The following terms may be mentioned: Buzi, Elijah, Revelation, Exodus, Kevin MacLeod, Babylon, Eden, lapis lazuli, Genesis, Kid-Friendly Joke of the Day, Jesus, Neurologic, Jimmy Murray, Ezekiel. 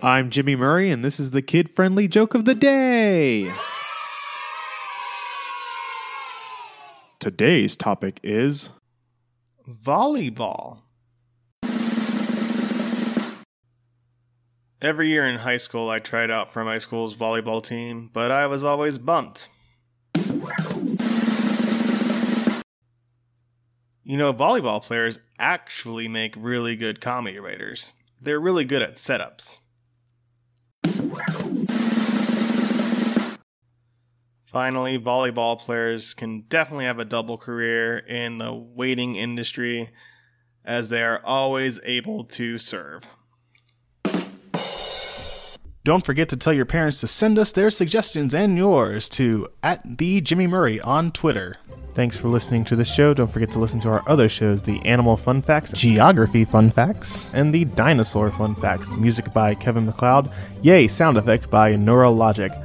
I'm Jimmy Murray, and this is the Kid-Friendly Joke of the Day. Today's topic is volleyball. Every year in high school, I tried out for my school's volleyball team, but I was always bumped. You know, volleyball players actually make really good comedy writers. They're really good at setups. Finally, volleyball players can definitely have a double career in the waiting industry, as they are always able to serve. Don't forget to tell your parents to send us their suggestions and yours to @TheJimmyMurray on Twitter. Thanks for listening to this show. Don't forget to listen to our other shows, the Animal Fun Facts, Geography Fun Facts, and the Dinosaur Fun Facts. Music by Kevin MacLeod. Yay, sound effect by Neurologic.